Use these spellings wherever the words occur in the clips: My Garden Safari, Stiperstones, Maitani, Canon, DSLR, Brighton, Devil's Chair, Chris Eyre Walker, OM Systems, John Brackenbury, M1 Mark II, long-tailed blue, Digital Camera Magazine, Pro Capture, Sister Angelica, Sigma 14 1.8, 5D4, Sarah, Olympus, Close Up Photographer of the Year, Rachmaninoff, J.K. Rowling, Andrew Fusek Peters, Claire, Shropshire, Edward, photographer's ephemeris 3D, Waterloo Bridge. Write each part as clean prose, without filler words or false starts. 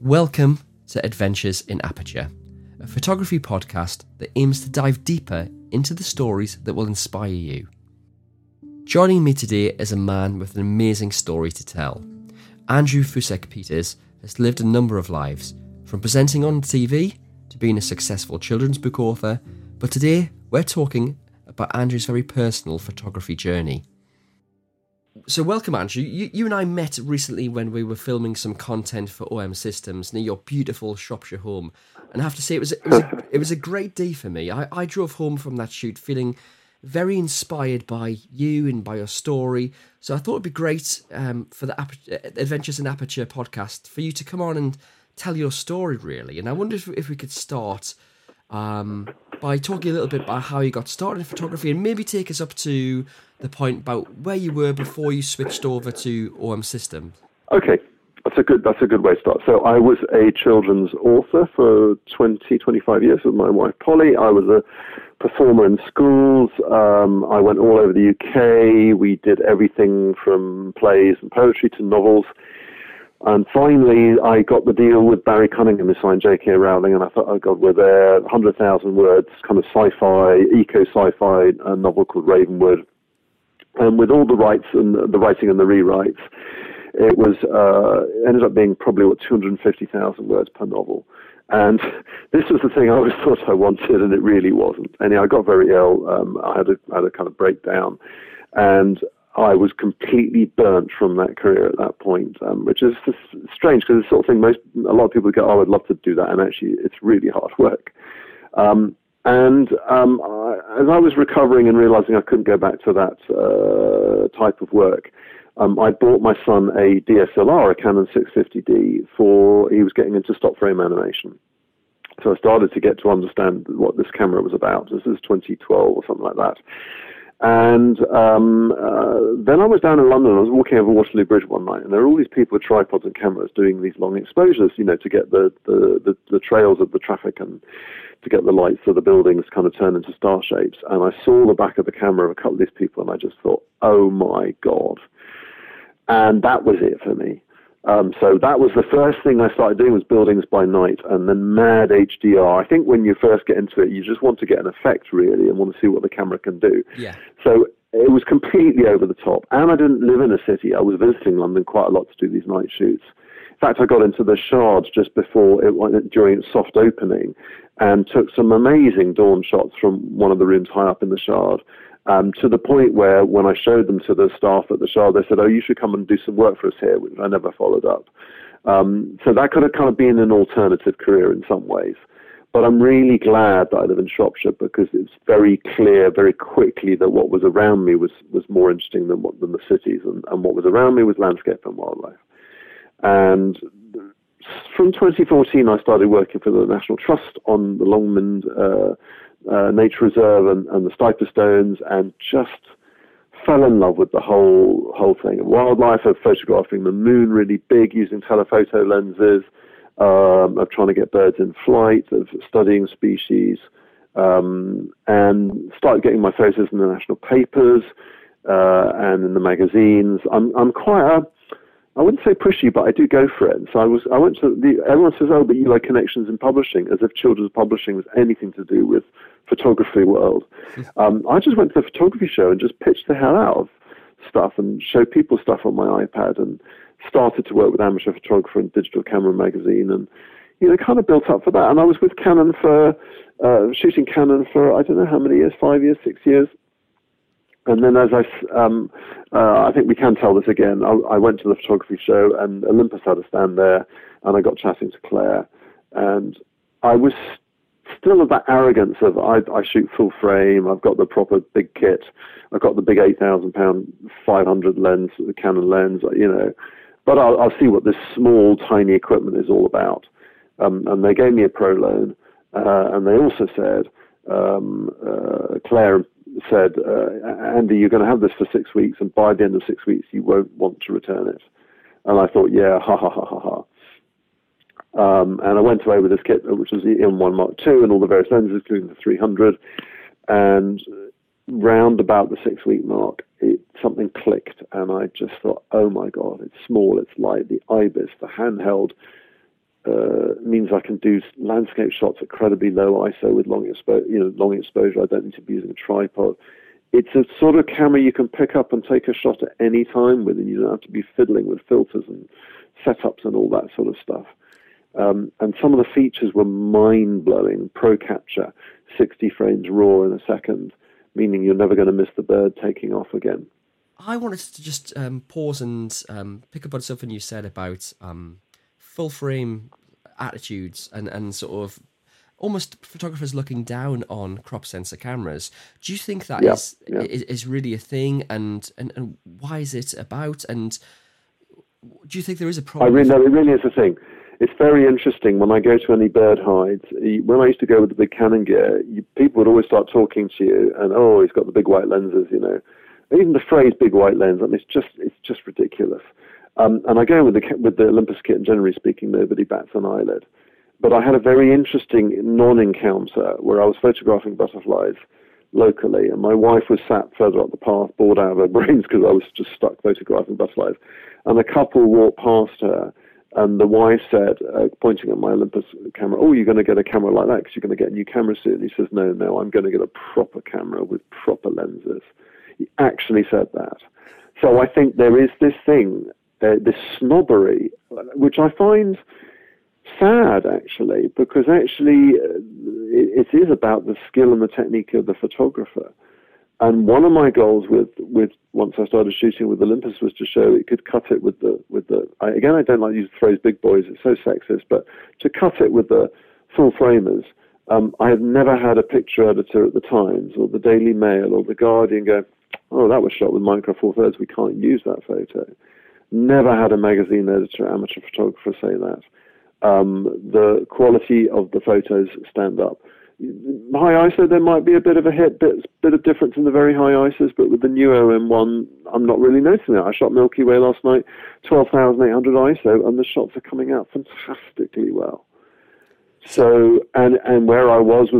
Welcome to Adventures in Aperture, a photography podcast that aims to dive deeper into the stories that will inspire you. Joining me today is a man with an amazing story to tell. Andrew Fusek Peters has lived a number of lives, from presenting on TV to being a successful children's book author, but today we're talking about Andrew's very personal photography journey. So welcome, Andrew. You and I met recently when we were filming some content for OM Systems near your beautiful Shropshire home, and I have to say it was a great day for me. I drove home from that shoot feeling very inspired by you and by your story. So I thought it'd be great for the Adventures in Aperture podcast for you to come on and tell your story, really. And I wonder if we could start by talking a little bit about how you got started in photography, and maybe take us up to the point about where you were before you switched over to OM Systems. Okay, that's a good way to start. So I was a children's author for 25 years with my wife Polly. I was a performer in schools. I went all over the UK. We did everything from plays and poetry to novels. And finally, I got the deal with Barry Cunningham, who signed J.K. Rowling, and I thought, oh God, we're there, 100,000 words, kind of sci-fi, eco-sci-fi, a novel called Ravenwood. And with all the rights and the writing and the rewrites, it was ended up being probably 250,000 words per novel. And this was the thing I always thought I wanted, and it really wasn't. Anyway, I got very ill. I had a kind of breakdown, and I was completely burnt from that career at that point, which is just strange because it's the sort of thing a lot of people go, oh, I'd love to do that, and actually it's really hard work. As I was recovering and realizing I couldn't go back to that type of work, I bought my son a DSLR, a Canon 650D, he was getting into stop frame animation. So I started to get to understand what this camera was about. This is 2012 or something like that. And then I was down in London. I was walking over Waterloo Bridge one night, and there were all these people with tripods and cameras doing these long exposures, you know, to get the trails of the traffic and to get the lights of the buildings kind of turned into star shapes. And I saw the back of the camera of a couple of these people, and I just thought, oh my God. And that was it for me. So that was the first thing I started doing, was buildings by night, and then mad HDR. I think when you first get into it, you just want to get an effect, really, and want to see what the camera can do. Yeah. So it was completely over the top. And I didn't live in a city. I was visiting London quite a lot to do these night shoots. In fact, I got into the Shard just during its soft opening, and took some amazing dawn shots from one of the rooms high up in the Shard. To the point where when I showed them to the staff at the Shard, they said, oh, you should come and do some work for us here, which I never followed up. So that could have kind of been an alternative career in some ways. But I'm really glad that I live in Shropshire, because it's very clear very quickly that what was around me was more interesting than the cities, and what was around me was landscape and wildlife. And from 2014, I started working for the National Trust on the Longman Nature Reserve and the Stiperstones, and just fell in love with the whole thing of wildlife, of photographing the moon really big using telephoto lenses, of trying to get birds in flight, of studying species, and started getting my photos in the national papers and in the magazines. I'm quite I wouldn't say pushy, but I do go for it. And so I went to everyone says, oh, but you like connections in publishing, as if children's publishing was anything to do with photography world. I just went to the photography show and just pitched the hell out of stuff and showed people stuff on my iPad, and started to work with Amateur Photographer and Digital Camera Magazine, and, you know, kind of built up for that. And I was with Canon for, shooting Canon for, I don't know how many years, 5 years, 6 years. And then, as I think we can tell this again, I went to the photography show, and Olympus had a stand there, and I got chatting to Claire, and I was still of that arrogance of I shoot full frame, I've got the proper big kit, I've got the big £8,000 500 lens, the Canon lens, you know, but I'll see what this small tiny equipment is all about. And they gave me a pro loan, and they also said, Claire said, Andy, you're going to have this for 6 weeks, and by the end of 6 weeks, you won't want to return it. And I thought, yeah, ha, ha, ha, ha, ha. And I went away with this kit, which was the M1 Mark II, and all the various lenses, including the 300. And round about the 6-week mark, something clicked, and I just thought, oh my God, it's small, it's light, the IBIS, the handheld means I can do landscape shots at incredibly low ISO with long exposure. I don't need to be using a tripod. It's a sort of camera you can pick up and take a shot at any time with, and you don't have to be fiddling with filters and setups and all that sort of stuff. And some of the features were mind-blowing. Pro Capture, 60 frames raw in a second, meaning you're never going to miss the bird taking off again. I wanted to just pause and pick up on something you said about full-frame attitudes and sort of almost photographers looking down on crop sensor cameras. Do you think that is really a thing, and why is it about? And do you think there is a problem? No, it really is a thing. It's very interesting. When I go to any bird hides, when I used to go with the big Canon gear, people would always start talking to you, and oh, he's got the big white lenses, you know. And even the phrase "big white lens," I mean, it's just ridiculous. And I go with the Olympus kit, and generally speaking, nobody bats an eyelid. But I had a very interesting non-encounter where I was photographing butterflies locally, and my wife was sat further up the path, bored out of her brains because I was just stuck photographing butterflies. And a couple walked past her, and the wife said, pointing at my Olympus camera, "Oh, you're going to get a camera like that because you're going to get a new camera soon." He says, No, I'm going to get a proper camera with proper lenses." He actually said that. So I think there is this thing, this snobbery, which I find sad, actually, because actually it is about the skill and the technique of the photographer. And one of my goals with once I started shooting with Olympus was to show it could cut it with the again, I don't like to use the phrase "big boys," it's so sexist, but to cut it with the full framers. I have never had a picture editor at the Times or the Daily Mail or the Guardian go, "Oh, that was shot with Micro Four Thirds, we can't use that photo." Never had a magazine editor, amateur photographer say that. The quality of the photos stand up. High ISO, there might be a bit of a hit, bit of difference in the very high ISOs, but with the new OM-1, I'm not really noticing that. I shot Milky Way last night, 12,800 ISO, and the shots are coming out fantastically well. So, and where I was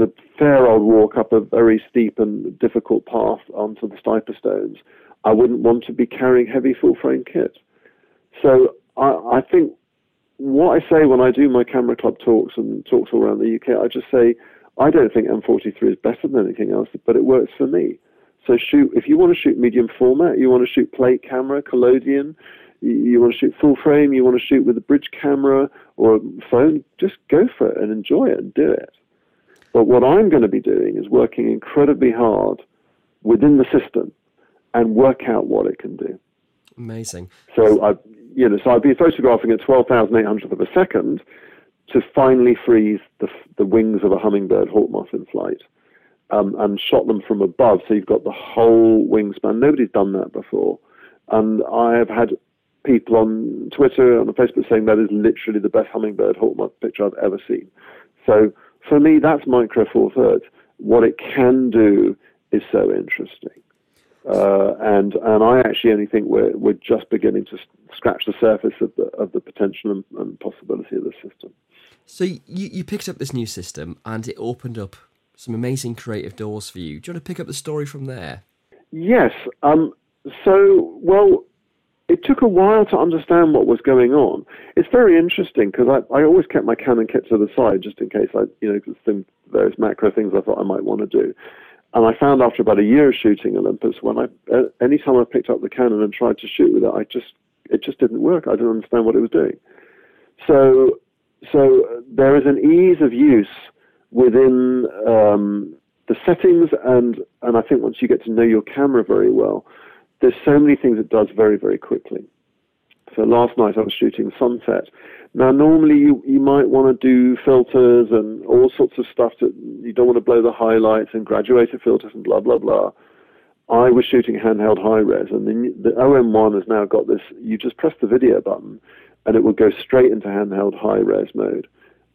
a fair old walk up a very steep and difficult path onto the Stiperstones. I wouldn't want to be carrying heavy full-frame kit. So I think what I say when I do my camera club talks and talks all around the UK, I just say, I don't think M43 is better than anything else, but it works for me. So shoot, if you want to shoot medium format, you want to shoot plate camera, collodion, you want to shoot full frame, you want to shoot with a bridge camera or a phone, just go for it and enjoy it and do it. But what I'm going to be doing is working incredibly hard within the system and work out what it can do. Amazing. So I'd be photographing at 12,800th of a second to finally freeze the wings of a hummingbird, hawk moth in flight, and shot them from above. So you've got the whole wingspan. Nobody's done that before. And I have had people on Twitter and on Facebook saying that is literally the best hummingbird hawk moth picture I've ever seen. So for me, that's Micro Four Thirds. What it can do is so interesting, and I actually only think we're just beginning to scratch the surface of the potential and possibility of the system. So you picked up this new system, and it opened up some amazing creative doors for you. Do you want to pick up the story from there? Yes. It took a while to understand what was going on. It's very interesting because I always kept my Canon kit to the side just in case various macro things I thought I might want to do. And I found after about a year of shooting Olympus, when any time I picked up the Canon and tried to shoot with it, it just didn't work. I didn't understand what it was doing. So there is an ease of use within the settings, and I think once you get to know your camera very well, there's so many things it does very, very quickly. So last night I was shooting sunset. Now normally you might want to do filters and all sorts of stuff that you don't want to blow the highlights and graduated filters and blah, blah, blah. I was shooting handheld high res, and the OM-1 has now got this, you just press the video button and it will go straight into handheld high res mode.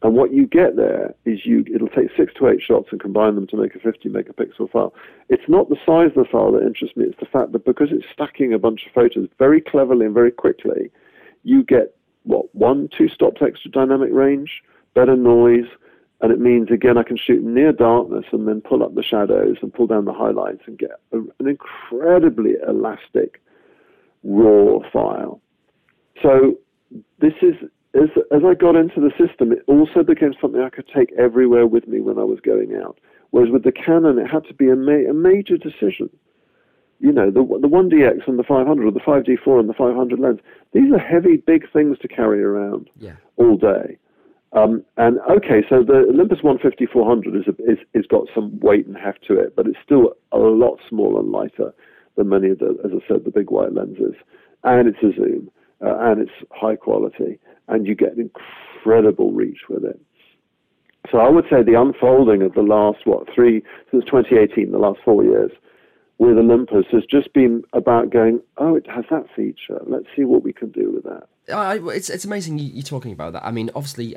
And what you get there is it'll take 6 to 8 shots and combine them to make a 50 megapixel file. It's not the size of the file that interests me, it's the fact that because it's stacking a bunch of photos very cleverly and very quickly, you get, 1-2 stops extra dynamic range, better noise, and it means, again, I can shoot near darkness and then pull up the shadows and pull down the highlights and get an incredibly elastic, raw file. So this is as I got into the system, it also became something I could take everywhere with me when I was going out. Whereas with the Canon, it had to be a major decision. You know, the 1DX and the 500, or the 5D4 and the 500 lens, these are heavy, big things to carry around all day. And okay, so the Olympus 150-400 is got some weight and heft to it, but it's still a lot smaller and lighter than many of the, as I said, the big wide lenses. And it's a zoom, and it's high quality, and you get an incredible reach with it. So I would say the unfolding of the last, since 2018, the last 4 years with Olympus has just been about going, oh, it has that feature. Let's see what we can do with that. It's amazing you're talking about that. I mean, obviously,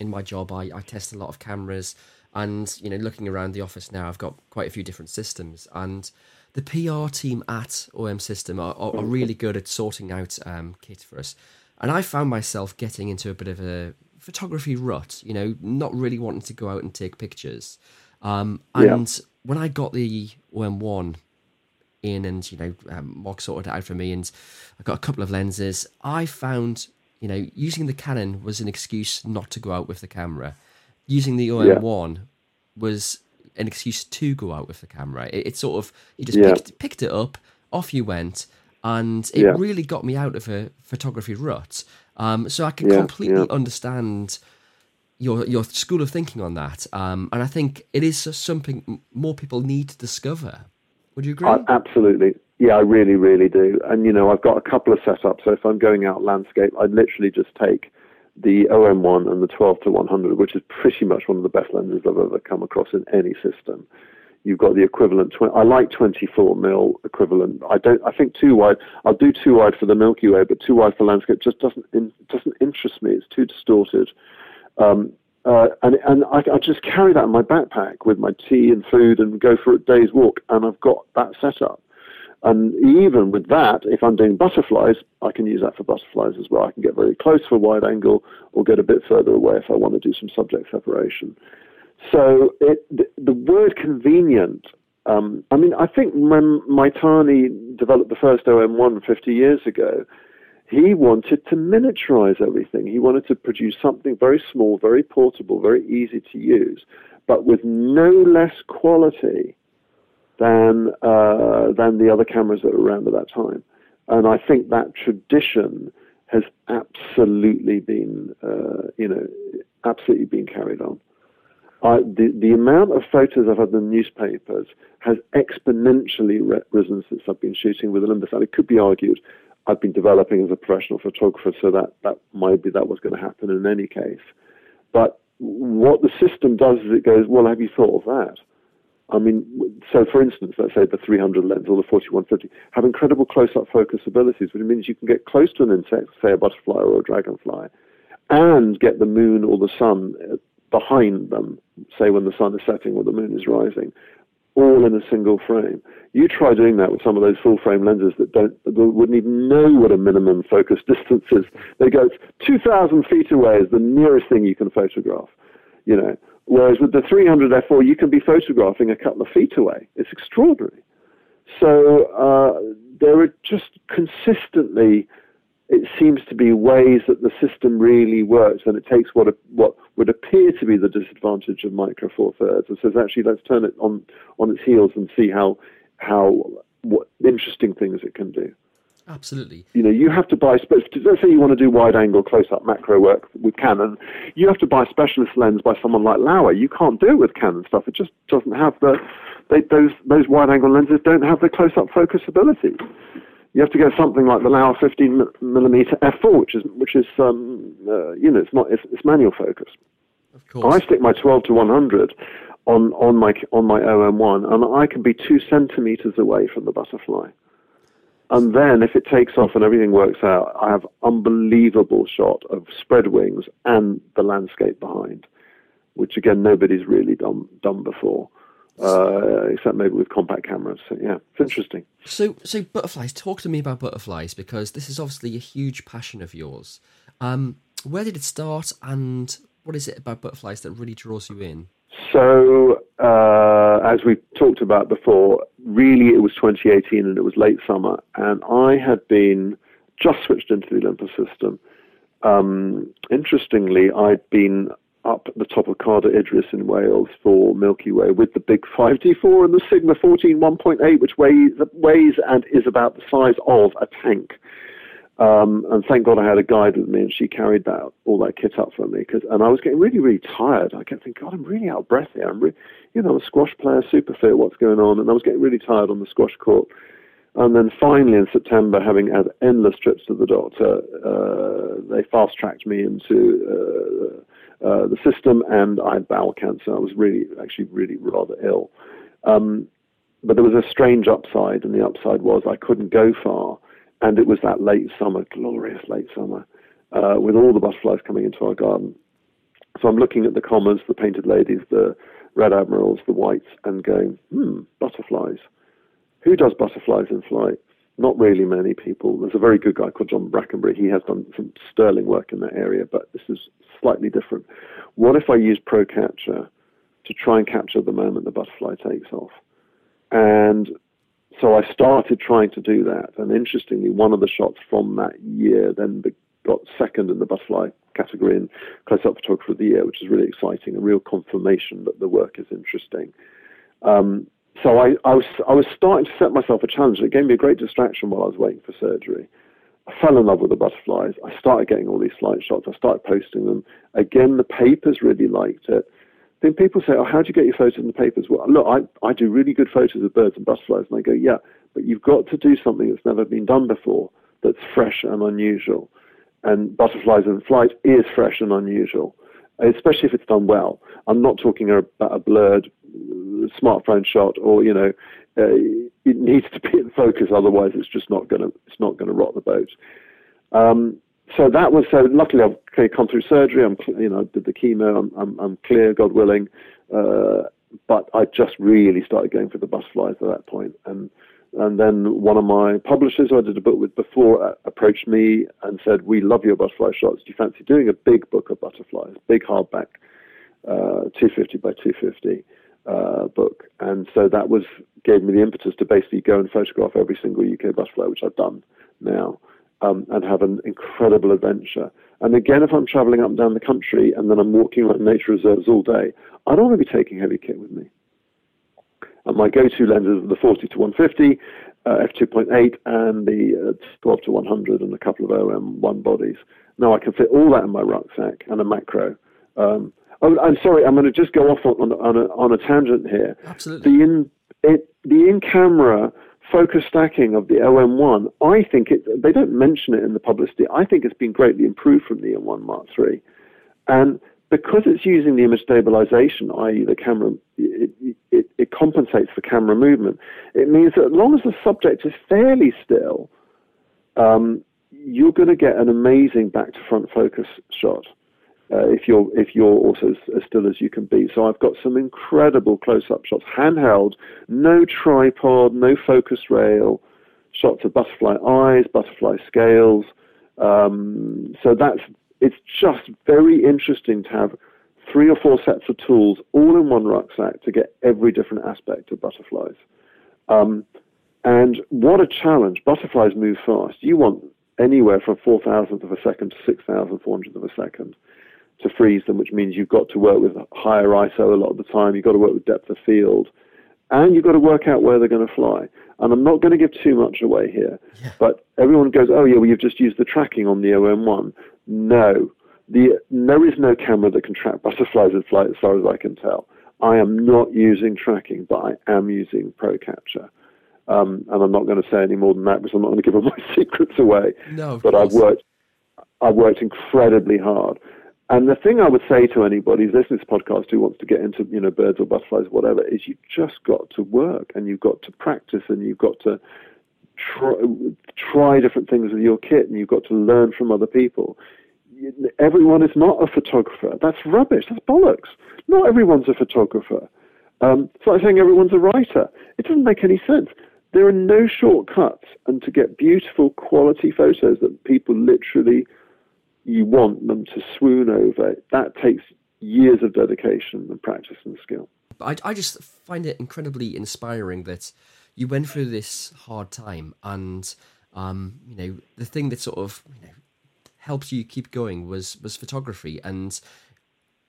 in my job, I test a lot of cameras, and you know, looking around the office now, I've got quite a few different systems, and the PR team at OM System are really good at sorting out kit for us. And I found myself getting into a bit of a photography rut, you know, not really wanting to go out and take pictures. When I got the OM-1 in, and you know, Mark sorted it out for me, and I got a couple of lenses, I found, you know, using the Canon was an excuse not to go out with the camera. Using the OM-1 was an excuse to go out with the camera. It sort of, you just picked it up, off you went, and it really got me out of a photography rut. So I can completely understand your school of thinking on that. And I think it is something more people need to discover. Would you agree? Absolutely. Yeah, I really, really do. And, you know, I've got a couple of setups. So if I'm going out landscape, I'd literally just take the OM-1 and the 12-100, which is pretty much one of the best lenses I've ever come across in any system. You've got the equivalent. I like 24mm equivalent. I think too wide. I'll do too wide for the Milky Way, but too wide for landscape just doesn't interest me. It's too distorted. And I just carry that in my backpack with my tea and food and go for a day's walk, and I've got that set up. And even with that, if I'm doing butterflies, I can use that for butterflies as well. I can get very close for wide angle or get a bit further away if I want to do some subject separation. So the word convenient, I mean, I think when Maitani developed the first OM-1 50 years ago, he wanted to miniaturize everything. He wanted to produce something very small, very portable, very easy to use, but with no less quality than the other cameras that were around at that time. And I think that tradition has absolutely been, absolutely been carried on. The amount of photos I've had in the newspapers has exponentially risen since I've been shooting with Olympus. And it could be argued I've been developing as a professional photographer, so that was going to happen in any case. But what the system does is it goes, well, have you thought of that? I mean, so for instance, let's say the 300 lens or the 4150 have incredible close-up focus abilities, which means you can get close to an insect, say a butterfly or a dragonfly, and get the moon or the sun behind them, say when the sun is setting or the moon is rising, all in a single frame. You try doing that with some of those full-frame lenses that wouldn't even know what a minimum focus distance is. They go 2,000 feet away is the nearest thing you can photograph, you know. Whereas with the 300 F4, you can be photographing a couple of feet away. It's extraordinary. So there are just consistently, it seems to be ways that the system really works, and it takes what would appear to be the disadvantage of Micro Four Thirds and says, actually, let's turn it on its heels and see what interesting things it can do. Absolutely. You know, you have to buy, let's say you want to do wide-angle, close-up, macro work with Canon, you have to buy a specialist lens by someone like Laowa. You can't do it with Canon stuff. It just doesn't have those wide-angle lenses don't have the close-up focus ability. You have to get something like the Lauer 15mm F4, which is it's manual focus. Of course. I stick my 12-100 on my OM-1, and I can be 2 centimeters away from the butterfly. And then if it takes off and everything works out, I have unbelievable shot of spread wings and the landscape behind, which, again, nobody's really done before, except maybe with compact cameras. So, yeah, it's interesting. So butterflies, talk to me about butterflies, because this is obviously a huge passion of yours. Where did it start, and what is it about butterflies that really draws you in? So, as we talked about before, really it was 2018 and it was late summer, and I had just switched into the Olympus system Interestingly, I'd been up at the top of Cader Idris in Wales for Milky Way with the big 5D4 and the Sigma 14 1.8, which weighs and is about the size of a tank. And thank God I had a guide with me, and she carried that all that kit up for me. And I was getting really, really tired. I kept thinking, God, I'm really out of breath here. I'm a squash player, super fit. What's going on? And I was getting really tired on the squash court. And then finally in September, having had endless trips to the doctor, they fast-tracked me into the system, and I had bowel cancer. I was really rather ill. But there was a strange upside, and the upside was I couldn't go far. And it was that late summer, glorious late summer, with all the butterflies coming into our garden. So I'm looking at the commas, the painted ladies, the red admirals, the whites, and going, butterflies. Who does butterflies in flight? Not really many people. There's a very good guy called John Brackenbury. He has done some sterling work in that area, but this is slightly different. What if I use Pro Capture to try and capture the moment the butterfly takes off? And so I started trying to do that, and interestingly, one of the shots from that year then got second in the butterfly category in Close Up Photographer of the Year, which is really exciting, a real confirmation that the work is interesting. So I was starting to set myself a challenge, and it gave me a great distraction while I was waiting for surgery. I fell in love with the butterflies. I started getting all these slide shots. I started posting them. Again, the papers really liked it. Then people say, how do you get your photos in the papers? Well, look, I do really good photos of birds and butterflies. And I go, yeah, but you've got to do something that's never been done before, that's fresh and unusual. And Butterflies in Flight is fresh and unusual, especially if it's done well. I'm not talking about a blurred smartphone shot or, it needs to be in focus. Otherwise, it's just not going to rot the boat. So that was, luckily I've come through surgery, I did the chemo, I'm clear, God willing, but I just really started going for the butterflies at that point. And then one of my publishers who I did a book with before approached me and said, we love your butterfly shots, do you fancy doing a big book of butterflies, big hardback, 250 by 250 book? And so that gave me the impetus to basically go and photograph every single UK butterfly, which I've done now. And have an incredible adventure. And again, if I'm traveling up and down the country and then I'm walking around nature reserves all day, I don't want to be taking heavy kit with me. And my go-to lenses are the 40-150, f2.8, and the 12-100, and a couple of OM-1 bodies. Now I can fit all that in my rucksack and a macro. I'm sorry, I'm going to just go off on a tangent here. Absolutely. The in-camera focus stacking of the OM-1, I think they don't mention it in the publicity. I think it's been greatly improved from the M1 Mark III. And because it's using the image stabilization, i.e. the camera, it compensates for camera movement. It means that as long as the subject is fairly still, you're going to get an amazing back-to-front focus shot if you're also as still as you can be. So I've got some incredible close-up shots, handheld, no tripod, no focus rail, shots of butterfly eyes, butterfly scales. So it's just very interesting to have 3 or 4 sets of tools all in one rucksack to get every different aspect of butterflies. And what a challenge. Butterflies move fast. You want anywhere from 4,000th of a second to 6,400th of a second to freeze them, which means you've got to work with higher ISO a lot of the time, you've got to work with depth of field, and you've got to work out where they're going to fly. And I'm not going to give too much away here, yeah. But everyone goes, oh yeah, well you've just used the tracking on the OM-1. No, there is no camera that can track butterflies in flight as far as I can tell. I am not using tracking, but I am using Pro Capture. And I'm not going to say any more than that because I'm not going to give all my secrets away. No, of course. But I've worked incredibly hard. And the thing I would say to anybody who's listening to this podcast who wants to get into, birds or butterflies, whatever, is you've just got to work and you've got to practice and you've got to try different things with your kit and you've got to learn from other people. Everyone is not a photographer. That's rubbish. That's bollocks. Not everyone's a photographer. It's like saying everyone's a writer. It doesn't make any sense. There are no shortcuts, and to get beautiful quality photos that people literally... you want them to swoon over. That takes years of dedication and practice and skill. I just find it incredibly inspiring that you went through this hard time and, the thing that sort of helped you keep going was photography. And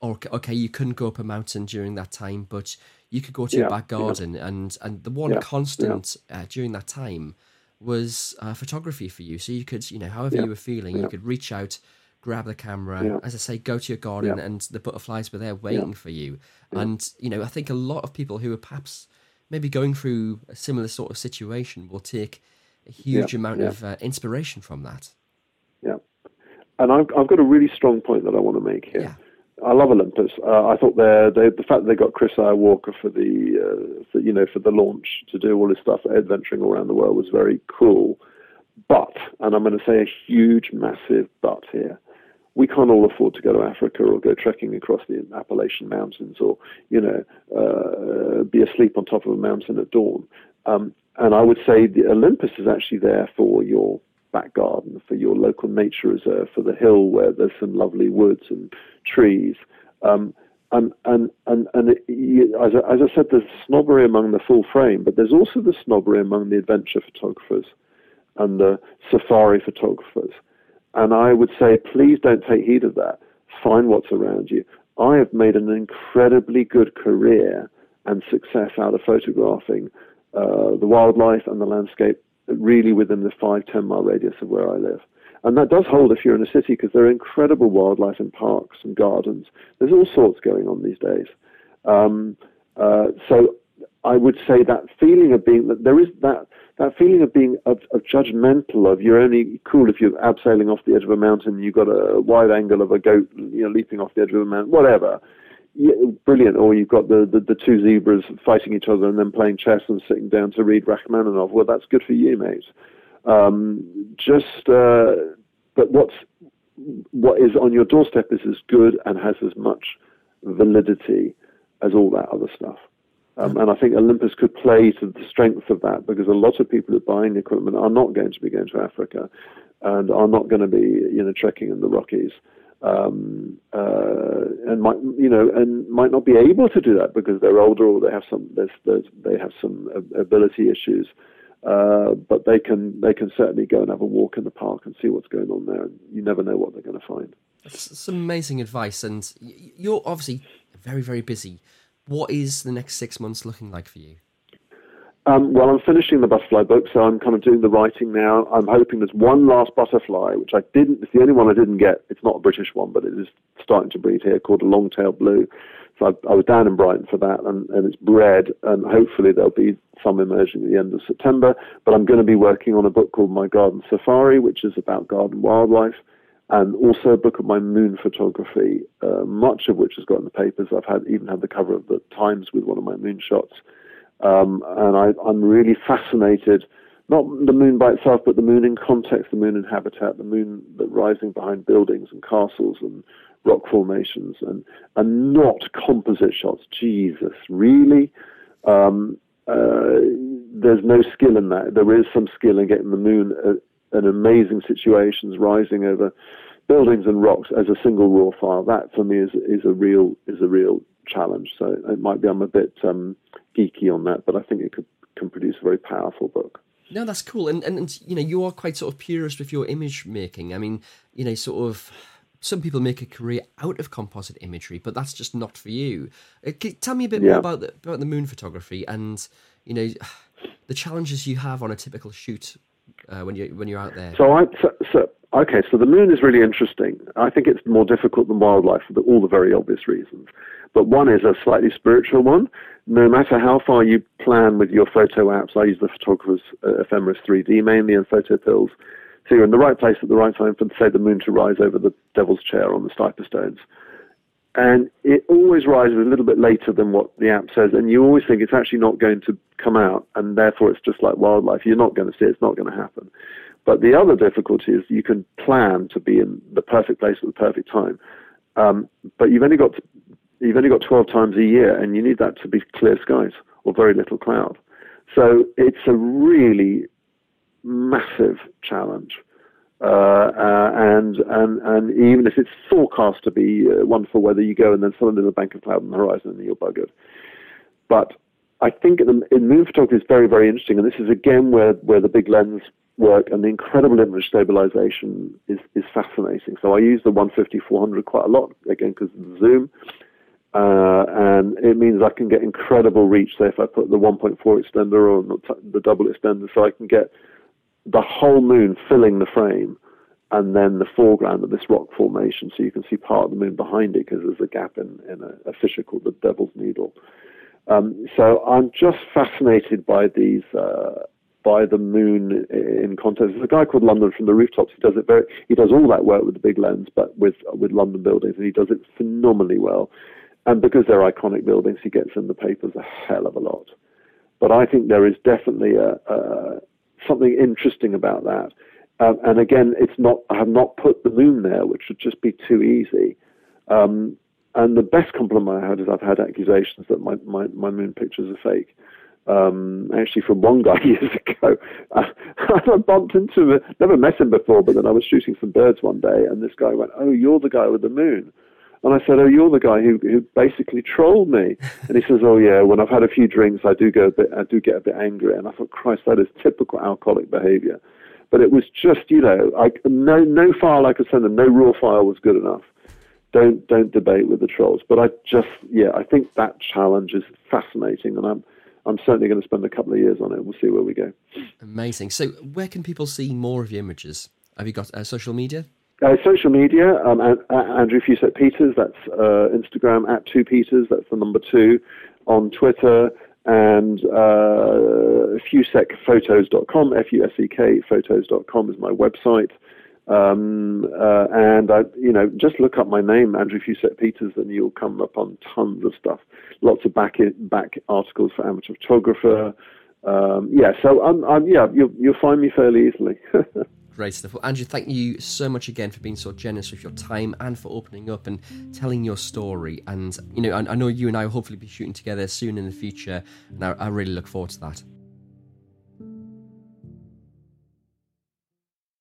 okay, you couldn't go up a mountain during that time, but you could go to your back garden. And the one constant during that time was photography for you. So you could, you know, however you were feeling, you could reach out, grab the camera, as I say, go to your garden, and the butterflies were there waiting for you. And, you know, I think a lot of people who are perhaps maybe going through a similar sort of situation will take a huge amount of inspiration from that. Yeah. And I've got a really strong point that I want to make here. Yeah. I love Olympus. I thought the fact that they got Chris Eyre Walker for the launch to do all this stuff, adventuring around the world, was very cool. But, and I'm going to say a huge, massive but here, we can't all afford to go to Africa or go trekking across the Appalachian Mountains or, you know, be asleep on top of a mountain at dawn. And I would say the Olympus is actually there for your back garden, for your local nature reserve, for the hill where there's some lovely woods and trees. As I said, there's snobbery among the full frame, but there's also the snobbery among the adventure photographers and the safari photographers. And I would say, please don't take heed of that. Find what's around you. I have made an incredibly good career and success out of photographing the wildlife and the landscape, really within the 5-10 mile radius of where I live. And that does hold if you're in a city, because there are incredible wildlife in parks and gardens. There's all sorts going on these days. So I would say that feeling of being, that there is that feeling of being of judgmental, of you're only cool if you're abseiling off the edge of a mountain, you've got a wide angle of a goat, you know, leaping off the edge of a mountain, whatever. Yeah, brilliant. Or you've got the two zebras fighting each other and then playing chess and sitting down to read Rachmaninoff. Well, that's good for you, mate. But what is on your doorstep is as good and has as much validity as all that other stuff. And I think Olympus could play to the strength of that, because a lot of people who are buying equipment are not going to be going to Africa and are not going to be, you know, trekking in the Rockies. And might, you know, and might not be able to do that because they're older or they have some ability issues. But they can certainly go and have a walk in the park and see what's going on there. You never know what they're going to find. That's some amazing advice. And you're obviously very, very busy. What is the next 6 months looking like for you? Well, I'm finishing the butterfly book, so I'm kind of doing the writing now. I'm hoping there's one last butterfly, which I didn't, it's the only one I didn't get. It's not a British one, but it is starting to breed here, called a long-tailed blue. So I was down in Brighton for that, and it's bred, and hopefully there'll be some emerging at the end of September. But I'm going to be working on a book called My Garden Safari, which is about garden wildlife, and also a book of my moon photography, much of which has got in the papers. I've even had the cover of the Times with one of my moon shots. And I'm really fascinated, not the moon by itself, but the moon in context, the moon in habitat, the moon rising behind buildings and castles and rock formations, and not composite shots. Jesus, really? There's no skill in that. There is some skill in getting the moon in amazing situations, rising over buildings and rocks as a single raw file. That for me is a real challenge. So it might be I'm a bit geeky on that, but I think it can produce a very powerful book. No, that's cool. And you know, you are quite sort of purist with your image making. I mean, you know, sort of some people make a career out of composite imagery, but that's just not for you. Tell me a bit more about the moon photography and, you know, the challenges you have on a typical shoot when you're out there. So the moon is really interesting. I think it's more difficult than wildlife for all the very obvious reasons. But one is a slightly spiritual one. No matter how far you plan with your photo apps, I use the Photographer's Ephemeris 3D mainly and photo pills. So you're in the right place at the right time for, say, the moon to rise over the Devil's Chair on the Stiperstones. And it always rises a little bit later than what the app says, and you always think it's actually not going to come out, and therefore it's just like wildlife. You're not going to see it. It's not going to happen. But the other difficulty is you can plan to be in the perfect place at the perfect time, but you've only got 12 times a year, and you need that to be clear skies or very little cloud. So it's a really massive challenge. And even if it's forecast to be wonderful weather, you go and then suddenly there's a bank of cloud on the horizon and you're buggered. But I think in moon photography it's very, very interesting, and this is again where the big lens work, and the incredible image stabilization is fascinating. So I use the 150-400 quite a lot, again, because of the zoom. And it means I can get incredible reach. So if I put the 1.4 extender on the double extender, so I can get the whole moon filling the frame and then the foreground of this rock formation. So you can see part of the moon behind it because there's a gap in a fissure called the Devil's Needle. So I'm just fascinated by these, by the moon in context. There's a guy called London from the Rooftops. He does it very. He does all that work with the big lens, but with London buildings, and he does it phenomenally well. And because they're iconic buildings, he gets in the papers a hell of a lot. But I think there is definitely something interesting about that. And again, it's not. I have not put the moon there, which would just be too easy. And the best compliment I had is I've had accusations that my moon pictures are fake. Actually, from one guy years ago, I bumped into him. Never met him before, but then I was shooting some birds one day, and this guy went, "Oh, you're the guy with the moon." And I said, "Oh, you're the guy who basically trolled me." And he says, "Oh, yeah. When I've had a few drinks, I do get a bit angry." And I thought, Christ, that is typical alcoholic behaviour. But it was just, no file I could send them. No raw file was good enough. Don't debate with the trolls. But I think that challenge is fascinating, and I'm certainly going to spend a couple of years on it. We'll see where we go. Amazing. So where can people see more of your images? Have you got social media? Social media, Andrew Fusek Peters, that's Instagram, @2Peters, that's the number 2, on Twitter, and fusekphotos.com, FUSEK, photos.com is my website. And just look up my name, Andrew Fusek Peters, and you'll come up on tons of stuff. Lots of back articles for Amateur Photographer. You'll find me fairly easily. Great stuff. Well, Andrew, thank you so much again for being so generous with your time and for opening up and telling your story. And I know you and I will hopefully be shooting together soon in the future, and I really look forward to that.